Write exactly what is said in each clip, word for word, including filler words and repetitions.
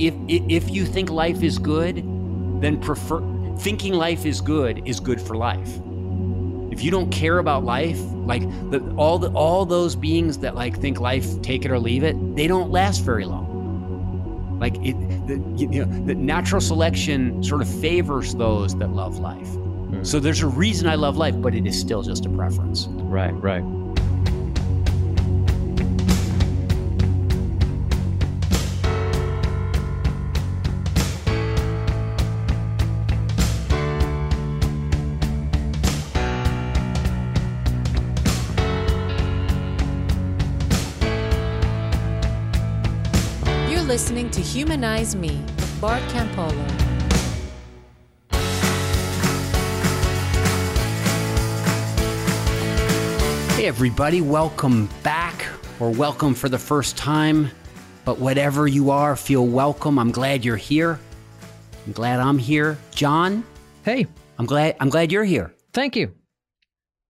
if if you think life is good, then prefer thinking life is good is good for life. If you don't care about life, like the, all the all those beings that like think life, take it or leave it, they don't last very long. Like it, the, you know, the natural selection sort of favors those that love life. Mm. So there's a reason I love life, but it is still just a preference. Right, right. Listening to Humanize Me with Bart Campolo. Hey everybody, welcome back, or welcome for the first time, but whatever you are, feel welcome. I'm glad you're here. I'm glad I'm here. John? Hey. I'm glad I'm glad you're here. Thank you.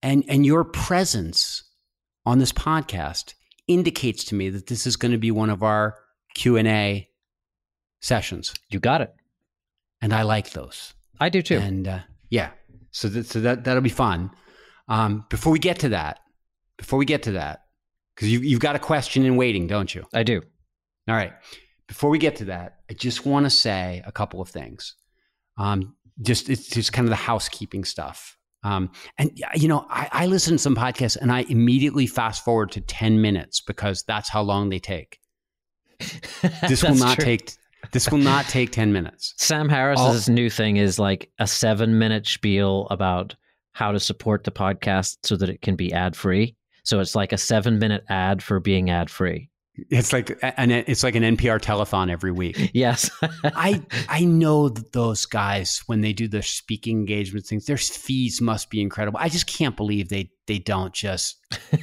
And and your presence on this podcast indicates to me that this is going to be one of our Q and A sessions. You got it. And I like those. I do too. And uh, yeah, so, th- so that, that'll be fun. Um, before we get to that, before we get to that, because you, you've got a question in waiting, don't you? I do. All right. Before we get to that, I just want to say a couple of things. Um, just, it's just kind of the housekeeping stuff. Um, and you know, I, I listen to some podcasts and I immediately fast forward to ten minutes because that's how long they take. This will not true. take this will not take ten minutes. Sam Harris's All, new thing is like a seven minute spiel about how to support the podcast so that it can be ad free. So it's like a seven minute ad for being ad free. It's like an it's like an N P R telethon every week. Yes. I I know that those guys, when they do their speaking engagements things, their fees must be incredible. I just can't believe they they don't just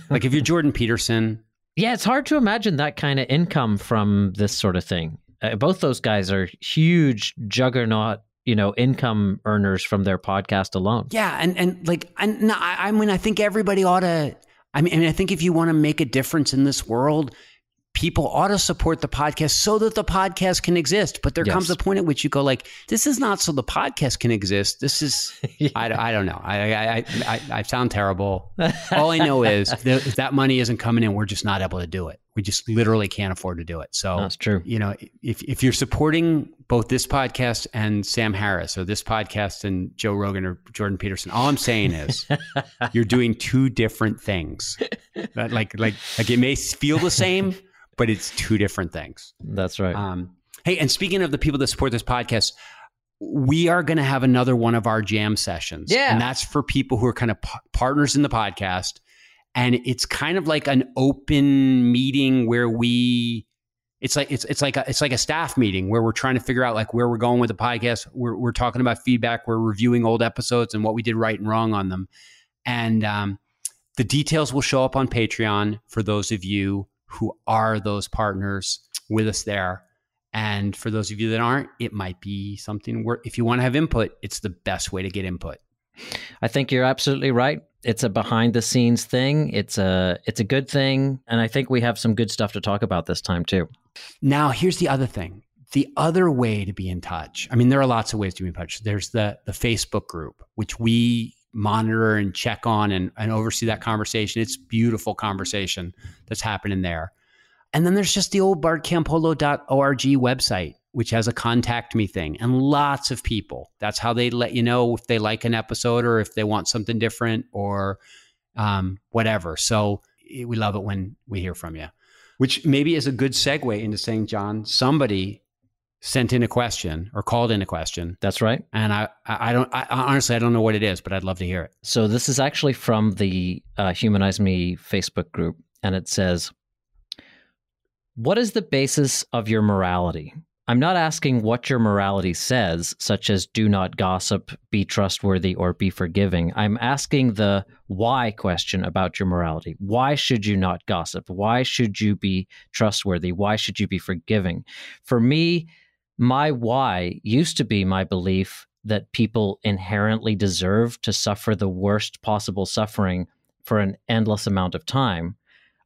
like if you're Jordan Peterson. Yeah, it's hard to imagine that kind of income from this sort of thing. Uh, both those guys are huge juggernaut, you know, income earners from their podcast alone. Yeah, and and like, and no, I, I mean, I think everybody ought to. I mean, I mean, I think if you want to make a difference in this world, people ought to support the podcast so that the podcast can exist. But there yes. comes a point at which you go, like, this is not so the podcast can exist. This is, yeah. I, I don't know. I, I, I, I sound terrible. All I know is that if that money isn't coming in, we're just not able to do it. We just literally can't afford to do it. So that's true. You know, if if you're supporting both this podcast and Sam Harris, or this podcast and Joe Rogan or Jordan Peterson, all I'm saying is you're doing two different things. Like, like, like it may feel the same, but it's two different things. That's right. Um, hey, and speaking of the people that support this podcast, we are going to have another one of our jam sessions. Yeah. And that's for people who are kind of p- partners in the podcast. And it's kind of like an open meeting where we, it's like, it's, it's like a, it's like a staff meeting where we're trying to figure out like where we're going with the podcast. We're, we're talking about feedback. We're reviewing old episodes and what we did right and wrong on them. And um, the details will show up on Patreon for those of you who are those partners with us there. And for those of you that aren't, it might be something where if you want to have input, it's the best way to get input. I think you're absolutely right. It's a behind the scenes thing. It's a, it's a good thing. And I think we have some good stuff to talk about this time too. Now, here's the other thing. The other way to be in touch. I mean, there are lots of ways to be in touch. There's the, the Facebook group, which we monitor and check on and, and oversee that conversation. It's beautiful conversation that's happening there. And then there's just the old bart campolo dot org website, which has a contact me thing and lots of people. That's how they let you know if they like an episode or if they want something different or um, whatever. So we love it when we hear from you, which maybe is a good segue into saying, John, somebody sent in a question or called in a question. That's right. And I, I don't, I honestly, I don't know what it is, but I'd love to hear it. So this is actually from the uh, Humanize Me Facebook group. And it says, what is the basis of your morality? I'm not asking what your morality says, such as do not gossip, be trustworthy, or be forgiving. I'm asking the why question about your morality. Why should you not gossip? Why should you be trustworthy? Why should you be forgiving? For me, my why used to be my belief that people inherently deserve to suffer the worst possible suffering for an endless amount of time.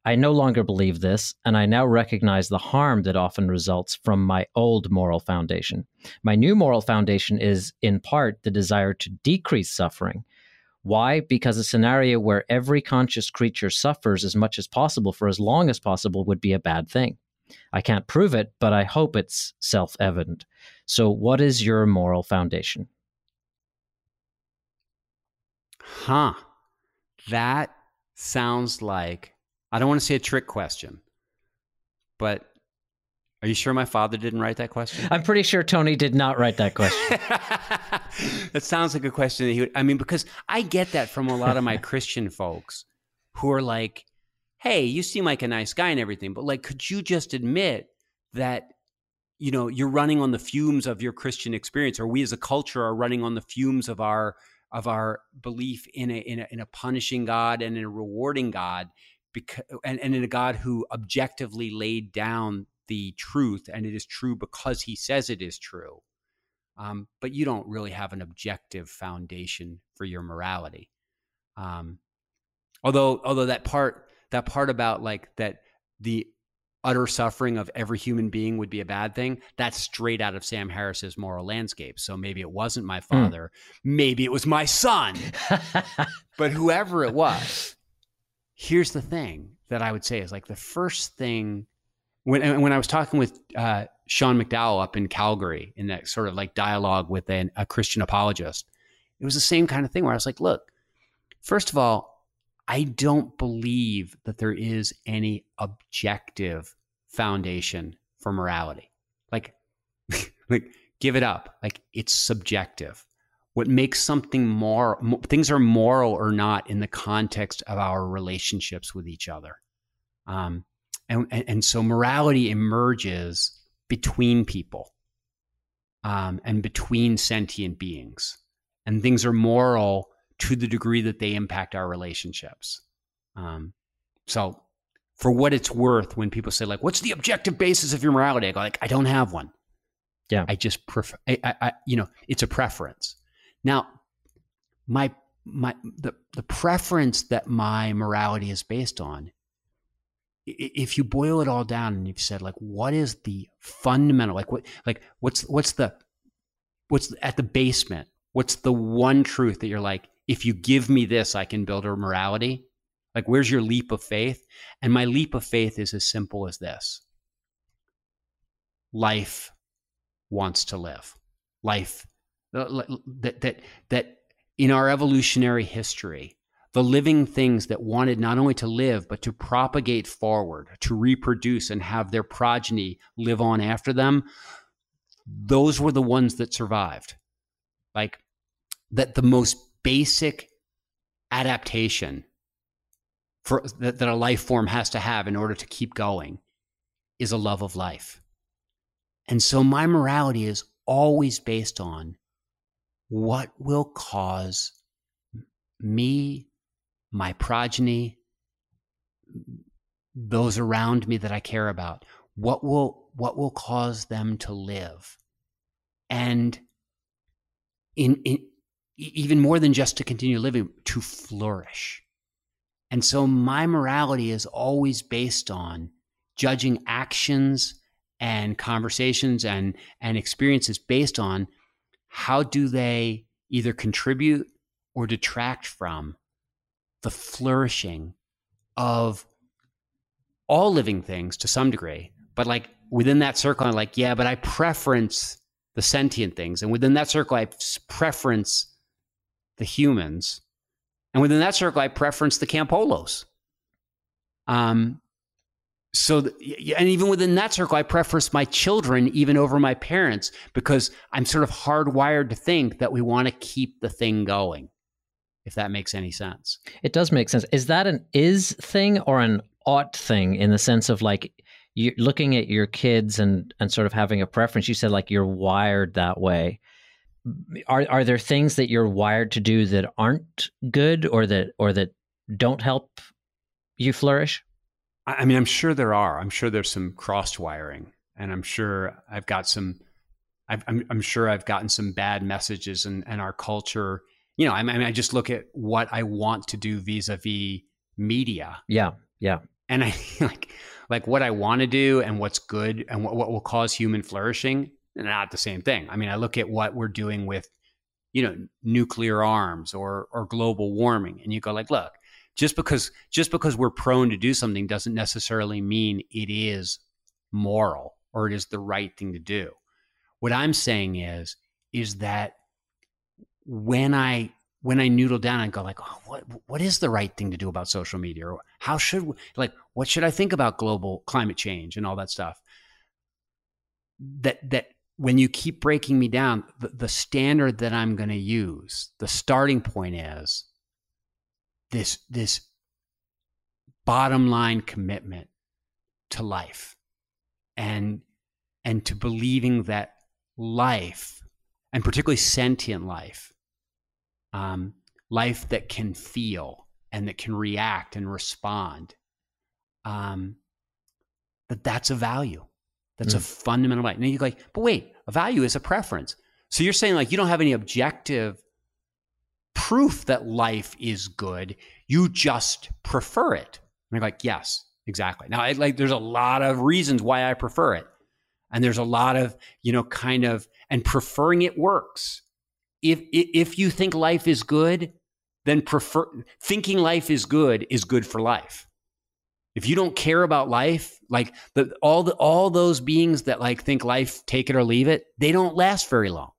I no longer believe this, and I now recognize the harm that often results from my old moral foundation. My new moral foundation is, in part, the desire to decrease suffering. Why? Because a scenario where every conscious creature suffers as much as possible for as long as possible would be a bad thing. I can't prove it, but I hope it's self-evident. So what is your moral foundation? Huh. That sounds like, I don't want to say a trick question, but are you sure my father didn't write that question? I'm pretty sure Tony did not write that question. That sounds like a question that he would, I mean, because I get that from a lot of my Christian folks who are like, hey, you seem like a nice guy and everything, but like, could you just admit that, you know, you're running on the fumes of your Christian experience, or we as a culture are running on the fumes of our of our belief in a in a, in a punishing God and in a rewarding God, because and, and in a God who objectively laid down the truth, and it is true because he says it is true. Um, but you don't really have an objective foundation for your morality. Um, although although that part that part about like that the utter suffering of every human being would be a bad thing, that's straight out of Sam Harris's moral landscape. So maybe it wasn't my father, mm. maybe it was my son, but whoever it was, here's the thing that I would say is like the first thing when, when I was talking with uh, Sean McDowell up in Calgary in that sort of like dialogue with an, a Christian apologist, it was the same kind of thing where I was like, look, first of all, I don't believe that there is any objective foundation for morality. Like, like give it up. Like it's subjective. What makes something moral, things are moral or not in the context of our relationships with each other. Um, and, and, and so morality emerges between people um, and between sentient beings, and things are moral to the degree that they impact our relationships. Um, so for what it's worth, when people say like, what's the objective basis of your morality? I go like, I don't have one. Yeah. I just prefer, I, I, I, you know, it's a preference. Now my, my, the, the preference that my morality is based on, if you boil it all down and you've said like, what is the fundamental, like what, like what's, what's the, what's at the basement, what's the one truth that you're like, if you give me this, I can build a morality. Like, where's your leap of faith? And my leap of faith is as simple as this. Life wants to live. Life, that, that, that in our evolutionary history, the living things that wanted not only to live, but to propagate forward, to reproduce and have their progeny live on after them, those were the ones that survived. Like, that the most basic adaptation for that, that a life form has to have in order to keep going is a love of life. And so my morality is always based on what will cause me, my progeny, those around me that I care about, what will, what will cause them to live. And in, in, even more than just to continue living, to flourish. And so my morality is always based on judging actions and conversations and, and experiences based on how do they either contribute or detract from the flourishing of all living things to some degree. But like within that circle, I'm like, yeah, but I preference the sentient things. And within that circle, I preference the humans. And within that circle, I preference the Campolos. Um, so, th- and even within that circle, I preference my children even over my parents because I'm sort of hardwired to think that we want to keep the thing going, if that makes any sense. It does make sense. Is that an is thing or an ought thing in the sense of like you're looking at your kids and, and sort of having a preference? You said like you're wired that way. Are are there things that you're wired to do that aren't good or that or that don't help you flourish? I mean, I'm sure there are. I'm sure there's some crossed wiring, and I'm sure I've got some. I've, I'm I'm sure I've gotten some bad messages, and and our culture. You know, I mean, I just look at what I want to do vis-a-vis media. Yeah, yeah. And I like, like what I want to do and what's good and what, what will cause human flourishing, not the same thing. I mean, I look at what we're doing with, you know, nuclear arms or, or global warming. And you go like, look, just because, just because we're prone to do something doesn't necessarily mean it is moral or it is the right thing to do. What I'm saying is, is that when I, when I noodle down and go like, oh, what, what is the right thing to do about social media? Or how should, we, like, what should I think about global climate change and all that stuff? That, that when you keep breaking me down, the, the standard that I'm going to use, the starting point is this, this bottom line commitment to life and, and to believing that life, and particularly sentient life, Um, life that can feel and that can react and respond, um, that that's a value. That's mm. a fundamental value. Now you're like, but wait, a value is a preference. So you're saying like, you don't have any objective proof that life is good. You just prefer it. And you're like, yes, exactly. Now I like, there's a lot of reasons why I prefer it. And there's a lot of, you know, kind of, and preferring it works. If, if you think life is good, then prefer thinking life is good is good for life. If you don't care about life, like the, all the, all those beings that like think life, take it or leave it, they don't last very long.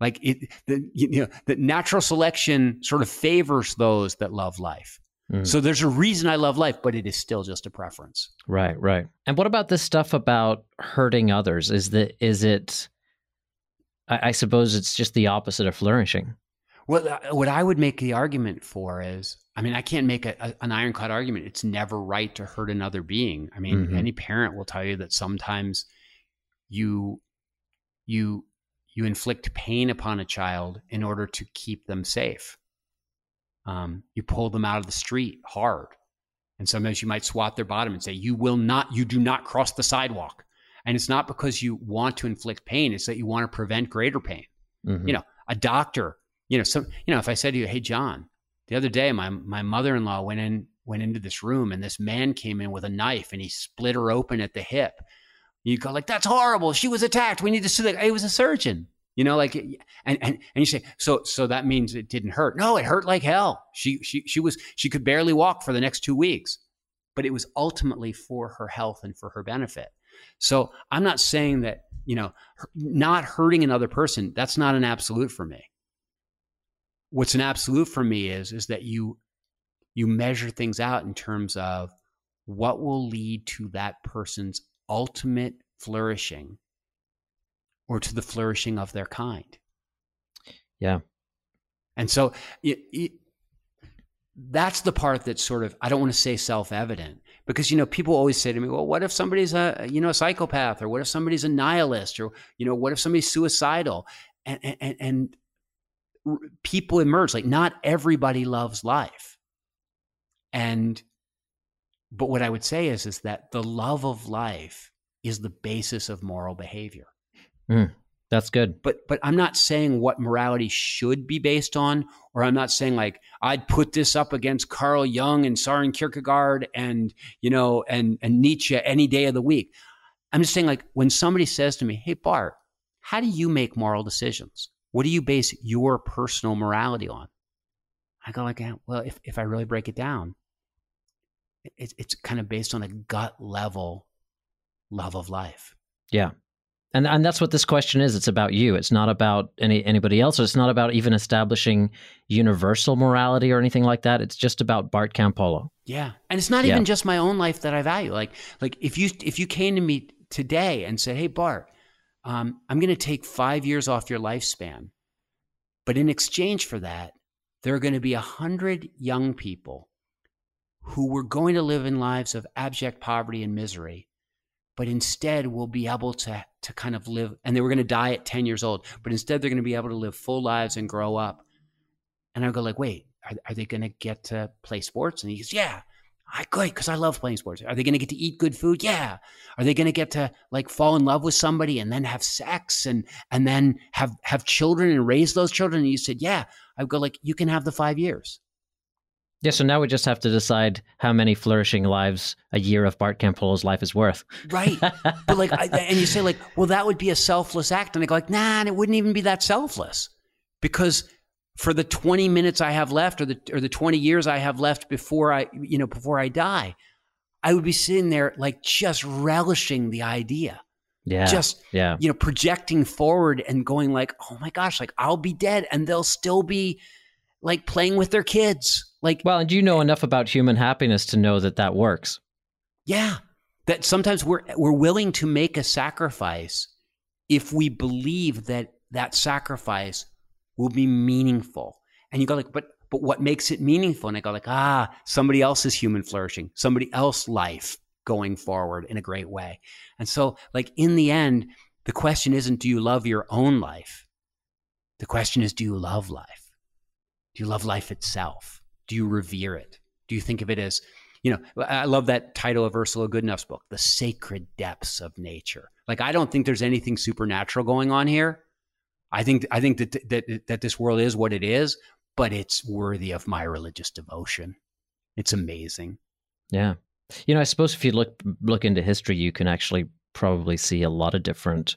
Like it, the, you know, the natural selection sort of favors those that love life. Mm. So there's a reason I love life, but it is still just a preference. Right, right. And what about this stuff about hurting others? Is the, is it, I suppose it's just the opposite of flourishing. Well, what I would make the argument for is, I mean, I can't make a, a, an ironclad argument. It's never right to hurt another being. I mean, mm-hmm. any parent will tell you that sometimes you, you, you inflict pain upon a child in order to keep them safe. Um, you pull them out of the street hard. And sometimes you might swat their bottom and say, you will not, you do not cross the sidewalk. And it's not because you want to inflict pain. It's that you want to prevent greater pain. Mm-hmm. You know, a doctor, you know, some, you know, if I said to you, hey, John, the other day, my, my mother-in-law went in, went into this room and this man came in with a knife and he split her open at the hip. You go like, that's horrible. She was attacked. We need to see that. He was a surgeon, you know, like, and, and, and you say, so, so that means it didn't hurt. No, it hurt like hell. She, she, she was, she could barely walk for the next two weeks, but it was ultimately for her health and for her benefit. So I'm not saying that, you know, not hurting another person, that's not an absolute for me. What's an absolute for me is, is that you, you measure things out in terms of what will lead to that person's ultimate flourishing or to the flourishing of their kind. Yeah. And so it, it, that's the part that's sort of, I don't want to say self-evident. Because, you know, people always say to me, well, what if somebody's a, you know, a psychopath, or what if somebody's a nihilist, or, you know, what if somebody's suicidal? And, and, and people emerge, like not everybody loves life. And, but what I would say is, is that the love of life is the basis of moral behavior. Mm, that's good. But, but I'm not saying what morality should be based on, or I'm not saying like, I'd put this up against Carl Jung and Søren Kierkegaard and, you know, and, and Nietzsche any day of the week. I'm just saying like, when somebody says to me, hey, Bart, how do you make moral decisions? What do you base your personal morality on? I go like, well, if, if I really break it down, it, it's kind of based on a gut level love of life. Yeah. And and that's what this question is. It's about you. It's not about any anybody else. It's not about even establishing universal morality or anything like that. It's just about Bart Campolo. Yeah. And it's not yeah. even just my own life that I value. Like like if you if you came to me today and said, hey, Bart, um, I'm going to take five years off your lifespan. But in exchange for that, there are going to be a hundred young people who were going to live in lives of abject poverty and misery, but instead will be able to to kind of live, and they were going to die at ten years old, but instead they're going to be able to live full lives and grow up. And I go like, wait, are, are they going to get to play sports? And he goes, yeah, I could, because I love playing sports. Are they going to get to eat good food? Yeah. Are they going to get to like fall in love with somebody and then have sex and and then have have children and raise those children? And you said, yeah. I go like, you can have the five years. Yeah, so now we just have to decide how many flourishing lives a year of Bart Campolo's life is worth. Right. But like, I, and you say like, well, that would be a selfless act. And I go like, nah, and it wouldn't even be that selfless, because for the twenty minutes I have left, or the, or the twenty years I have left before I, you know, before I die, I would be sitting there like just relishing the idea. Yeah. Just, yeah. you know, projecting forward and going like, oh my gosh, like I'll be dead and they'll still be like playing with their kids. Like, well, and you know enough about human happiness to know that that works. Yeah. That sometimes we're, we're willing to make a sacrifice if we believe that that sacrifice will be meaningful. And you go like, but, but what makes it meaningful? And I go like, ah, somebody else's human flourishing, somebody else's life going forward in a great way. And so like in the end, the question isn't, do you love your own life? The question is, do you love life? Do you love life itself? Do you revere it? Do you think of it as, you know, I love that title of Ursula Goodenough's book, The Sacred Depths of Nature. Like, I don't think there's anything supernatural going on here. I think, I think that, that, that this world is what it is, but it's worthy of my religious devotion. It's amazing. Yeah. You know, I suppose if you look, look into history, you can actually probably see a lot of different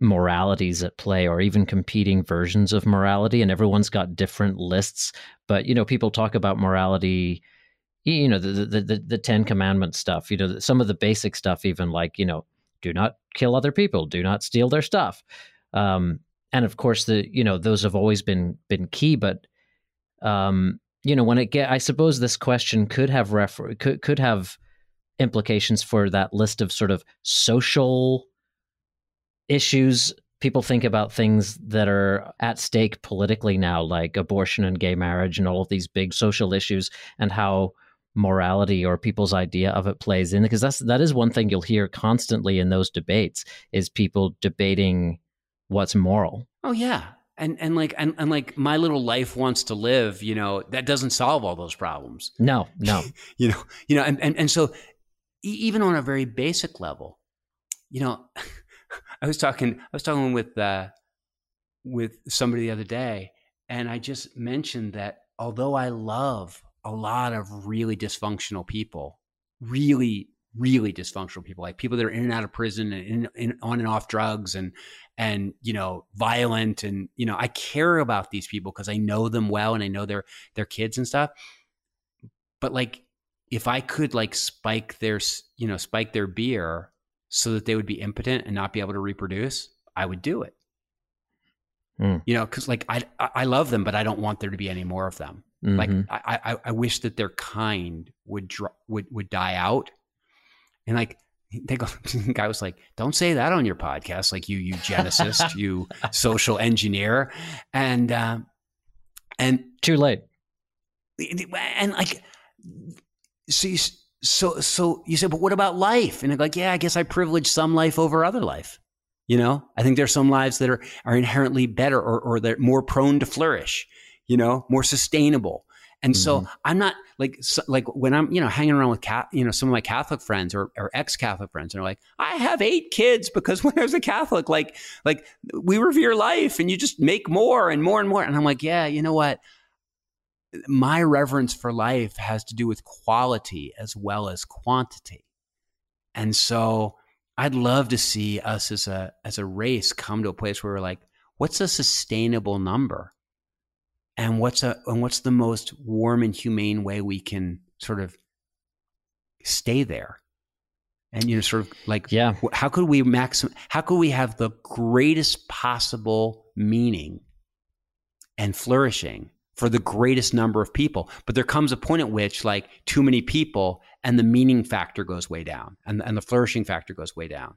moralities at play, or even competing versions of morality, and everyone's got different lists. But, you know, people talk about morality, you know, the the the, the Ten Commandments stuff, you know, some of the basic stuff, even like, you know, do not kill other people, do not steal their stuff. Um, and of course, the, you know, those have always been been key. But, um, you know, when it get, I suppose this question could have refer could could have implications for that list of sort of social issues. People think about things that are at stake politically now, like abortion and gay marriage and all of these big social issues, and how morality or people's idea of it plays in. Because that's, that is one thing you'll hear constantly in those debates, is people debating what's moral. Oh yeah. And, and like, and, and like My Little Life Wants to Live, you know, that doesn't solve all those problems. No, no. you know, you know, and, and, and so even on a very basic level, you know, I was talking, I was talking with, uh, with somebody the other day, and I just mentioned that although I love a lot of really dysfunctional people, really, really dysfunctional people, like people that are in and out of prison and in, in, on and off drugs and, and, you know, violent, and, you know, I care about these people because I know them well and I know their, their kids and stuff. But like, if I could like spike their, you know, spike their beer so that they would be impotent and not be able to reproduce, I would do it. Mm. You know, because like I, I love them, but I don't want there to be any more of them. Mm-hmm. Like I, I, I wish that their kind would would would die out. And like they go, the guy was like, "Don't say that on your podcast, like you eugenicist, you social engineer," and um, and too late. And like, so you. So, so you say, but what about life? And I'm like, yeah, I guess I privilege some life over other life. You know, I think there's some lives that are, are inherently better, or, or they're more prone to flourish, you know, more sustainable. And mm-hmm. so I'm not like, so, like when I'm, you know, hanging around with, Cat, you know, some of my Catholic friends or, or ex-Catholic friends, and they're like, I have eight kids because when I was a Catholic, like, like we revere life and you just make more and more and more. And I'm like, yeah, you know what? My reverence for life has to do with quality as well as quantity. And so I'd love to see us as a, as a race come to a place where we're like, what's a sustainable number? And what's a, and what's the most warm and humane way we can sort of stay there? And, you know, sort of like, yeah, how could we maxim, how could we have the greatest possible meaning and flourishing for the greatest number of people? But there comes a point at which like too many people and the meaning factor goes way down, and, and the flourishing factor goes way down.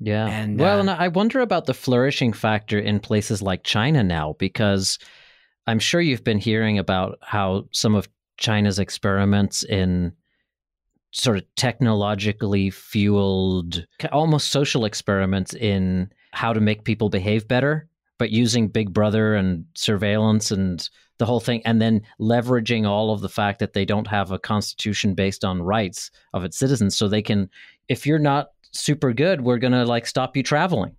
Yeah. And, well, uh, and I wonder about the flourishing factor in places like China now, because I'm sure you've been hearing about how some of China's experiments in sort of technologically fueled, almost social experiments in how to make people behave better, but using Big Brother and surveillance and the whole thing, and then leveraging all of the fact that they don't have a constitution based on rights of its citizens. So they can, if you're not super good, we're going to like stop you traveling.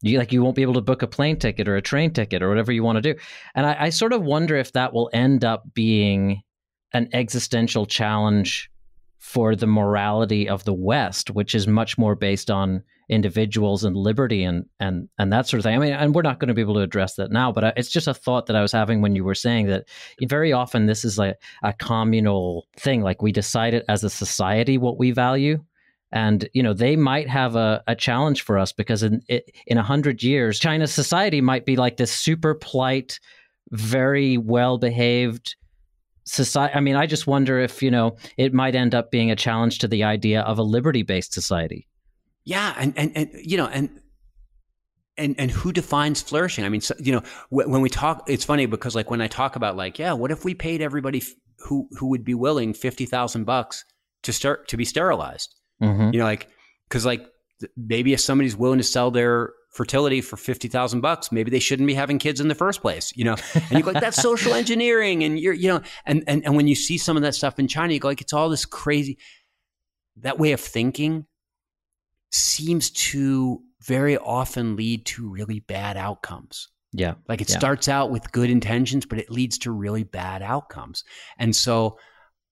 You like, you won't be able to book a plane ticket or a train ticket or whatever you want to do. And I, I sort of wonder if that will end up being an existential challenge for the morality of the West, which is much more based on individuals and liberty and and and that sort of thing. I mean, and we're not going to be able to address that now, but it's just a thought that I was having when you were saying that very often this is like a communal thing. Like, we decide it as a society what we value. And, you know, they might have a, a challenge for us because in in a hundred years, China's society might be like this super polite, very well-behaved society. I mean, I just wonder if, you know, it might end up being a challenge to the idea of a liberty-based society. Yeah. And, and, and you know, and and and who defines flourishing? I mean, so, you know, wh- when we talk, it's funny because like when I talk about like, yeah, what if we paid everybody f- who who would be willing fifty thousand bucks to start to be sterilized? Mm-hmm. You know, like, because like maybe if somebody's willing to sell their fertility for fifty thousand bucks, maybe they shouldn't be having kids in the first place, you know? And you go like, that's social engineering. And you're, you know, and, and, and when you see some of that stuff in China, you go like, it's all this crazy, that way of thinking seems to very often lead to really bad outcomes. Yeah. Like it yeah. starts out with good intentions, but it leads to really bad outcomes. And so,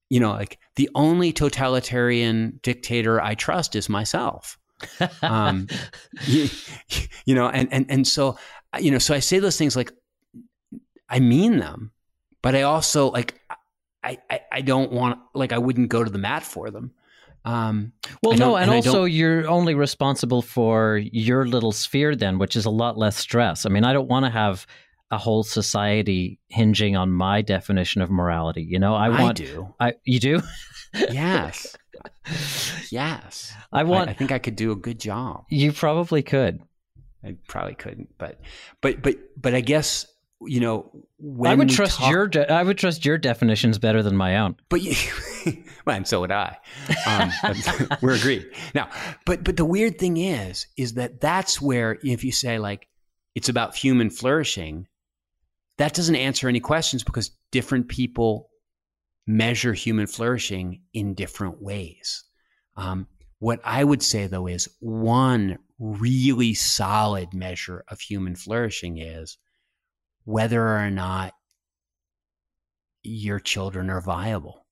you know, like the only totalitarian dictator I trust is myself. um, you, you know, and, and, and so, you know, so I say those things like, I mean them, but I also like, I, I, I don't want, like, I wouldn't go to the mat for them. Um, well, no, and, and also you're only responsible for your little sphere then, which is a lot less stress. I mean, I don't want to have a whole society hinging on my definition of morality. You know, I want, I do. I, you do? Yes. Yes. I want, I, I think I could do a good job. You probably could. I probably couldn't, but, but, but, but I guess, you know, when I would trust talk, your, de- I would trust your definitions better than my own, but you, well, and so would I, um, we're agreed now, but, but the weird thing is, is that that's where, if you say like, it's about human flourishing, that doesn't answer any questions because different people measure human flourishing in different ways. Um, what I would say, though, is one really solid measure of human flourishing is whether or not your children are viable.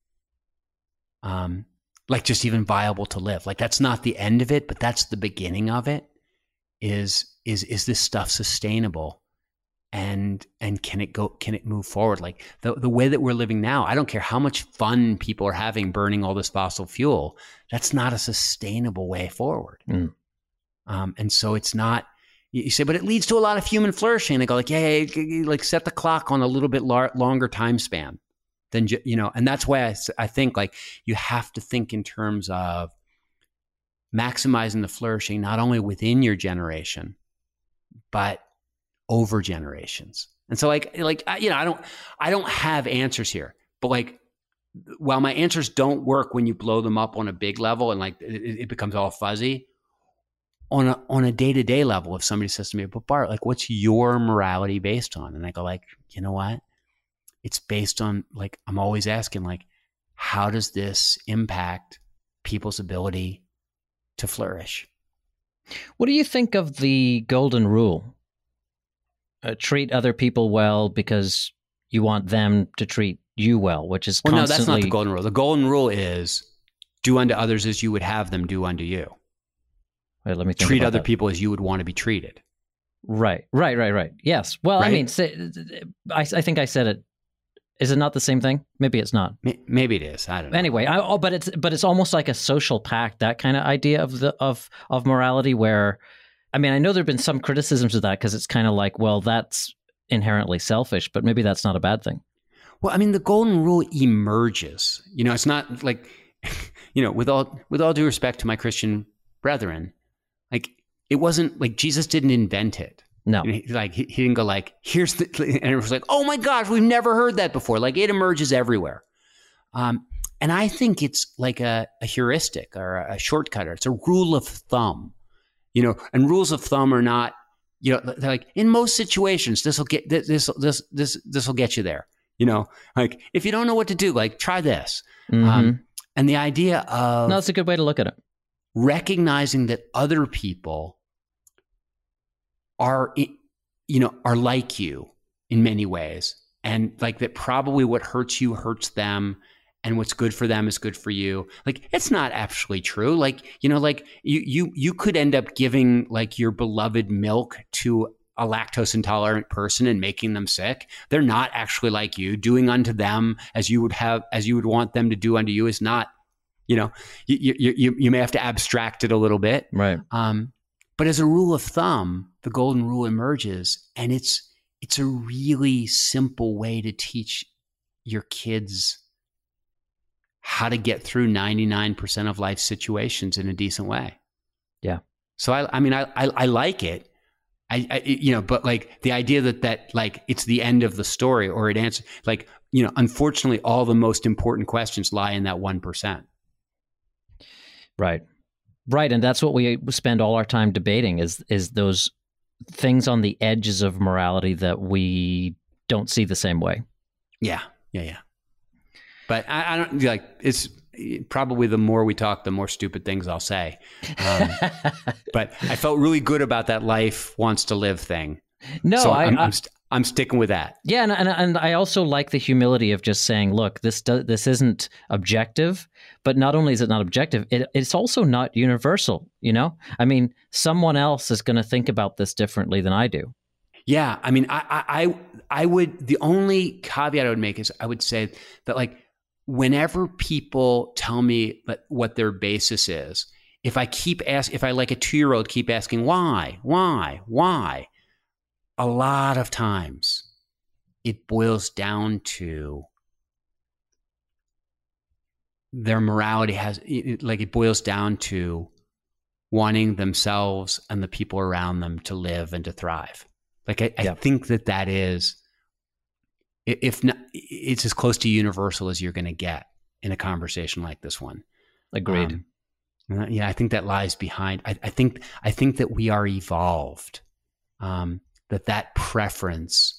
Um, like just even viable to live. Like that's not the end of it, but that's the beginning of it. Is is is this stuff sustainable? And and can it go, can it move forward? Like the, the way that we're living now, I don't care how much fun people are having burning all this fossil fuel, that's not a sustainable way forward. Mm. Um, and so it's not, you say, but it leads to a lot of human flourishing. They go like, yeah, yeah, yeah, like set the clock on a little bit lar- longer time span than, you know, and that's why I, I think like you have to think in terms of maximizing the flourishing, not only within your generation, but over generations. And so like, like, you know, I don't, I don't have answers here, but like, while my answers don't work when you blow them up on a big level and like, it, it becomes all fuzzy on a, on a day-to-day level. If somebody says to me, but Bart, like, what's your morality based on? And I go like, you know what? It's based on like, I'm always asking like, how does this impact people's ability to flourish? What do you think of the golden rule? Uh, treat other people well because you want them to treat you well, which is well, constantly... No, that's not the golden rule. The golden rule is do unto others as you would have them do unto you. Wait, let me think treat other that. people as you would want to be treated. Right, right, right, right. Yes. Well, right? I mean, I, I think I said it. Is it not the same thing? Maybe it's not. Maybe it is. I don't know. Anyway, I, oh, but it's but it's almost like a social pact, that kind of idea of the of of morality. Where, I mean, I know there've been some criticisms of that because it's kind of like, well, that's inherently selfish, but maybe that's not a bad thing. Well, I mean, the golden rule emerges. You know, it's not like, you know, with all with all due respect to my Christian brethren, like it wasn't like Jesus didn't invent it. No, like he didn't go like, here's the, and it was like, oh my gosh, we've never heard that before. Like it emerges everywhere. Um, and I think it's like a, a heuristic or a, a shortcut, or it's a rule of thumb, you know, and rules of thumb are not, you know, they're like in most situations, this will get this, this, this, this will get you there. You know, like if you don't know what to do, like try this. Mm-hmm. Um, and the idea of, no, that's a good way to look at it. Recognizing that other people are, you know, are like you in many ways. And like that probably what hurts you hurts them. and what's good for them is good for you. Like, it's not actually true. Like, you know, like you you you could end up giving like your beloved milk to a lactose intolerant person and making them sick. They're not actually like you. Doing unto them as you would have, as you would want them to do unto you is not, you know, you you you, you may have to abstract it a little bit. Right. Um, but as a rule of thumb, the golden rule emerges, and it's it's a really simple way to teach your kids how to get through ninety-nine percent of life situations in a decent way. Yeah. So I I mean I I, I like it. I, I, you know, but like the idea that that like it's the end of the story or it answers, like, you know, unfortunately, all the most important questions lie in that one percent. Right, right, and that's what we spend all our time debating is is those things on the edges of morality that we don't see the same way. Yeah, yeah, yeah. But I, I don't like it's. Probably the more we talk, the more stupid things I'll say. Um, but I felt really good about that life wants to live thing. No, so I, I'm, I, I'm, st- I'm sticking with that. Yeah. And, and, and I also like the humility of just saying, look, this, do- this isn't objective, but not only is it not objective, it, it's also not universal. You know, I mean, someone else is going to think about this differently than I do. Yeah. I mean, I, I, I would, the only caveat I would make is I would say that like, whenever people tell me what their basis is, if I keep ask, if I like a two-year-old keep asking why, why, why, a lot of times it boils down to their morality has, it, like it boils down to wanting themselves and the people around them to live and to thrive. Like I, yeah. I think that that is. If not, it's as close to universal as you're going to get in a conversation like this one. Agreed. Um, yeah, I think that lies behind. I, I think I think that we are evolved. Um, that that preference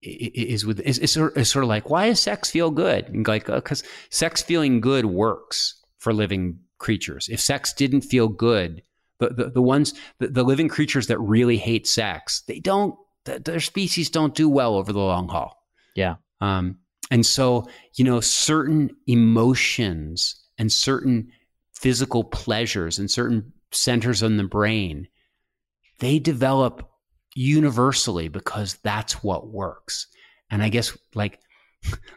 is with is, is, sort of, is sort of like, why does sex feel good? And like, because uh, sex feeling good works for living creatures. If sex didn't feel good, the the, the ones the, the living creatures that really hate sex, they don't. Their species don't do well over the long haul. Yeah. Um, and so, you know, certain emotions and certain physical pleasures and certain centers in the brain, they develop universally because that's what works. And I guess like,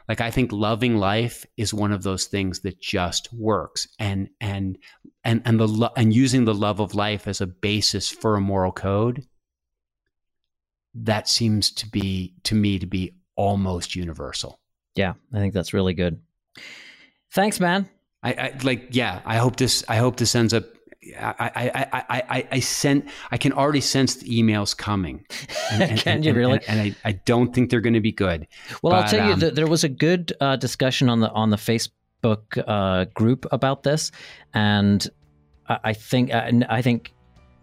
like I think loving life is one of those things that just works, and, and, and, and the, lo- and using the love of life as a basis for a moral code, that seems to be, to me, to be almost universal. Yeah, I think that's really good. Thanks, man. I, I like. Yeah, I hope this. I hope this ends up. I. I. I. I. I sent. I can already sense the emails coming. And, and, can and, you and, really? And, and I, I. don't think they're going to be good. Well, but, I'll tell you um, that there was a good uh, discussion on the on the Facebook uh, group about this, and I, I think. Uh, I think.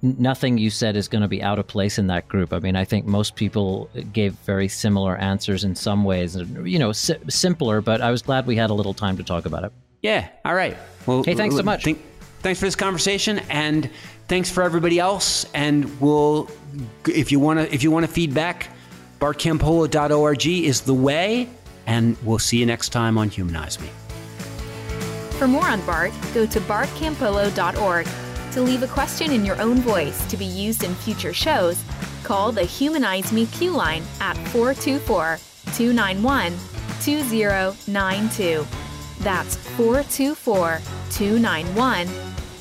Nothing you said is going to be out of place in that group. I mean, I think most people gave very similar answers in some ways, you know, si- simpler, but I was glad we had a little time to talk about it. Yeah. All right. Well, hey, thanks so much. Think, thanks for this conversation, and thanks for everybody else. And we'll, if you want to, if you want to feedback, bart campolo dot org is the way, and we'll see you next time on Humanize Me. For more on Bart, go to bart campolo dot org. To leave a question in your own voice to be used in future shows, call the Humanize Me Q line at four two four, two nine one, two zero nine two. That's four two four, two nine one,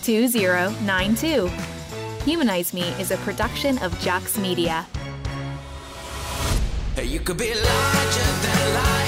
two zero nine two. Humanize Me is a production of Jux Media. Hey, you could be larger than life.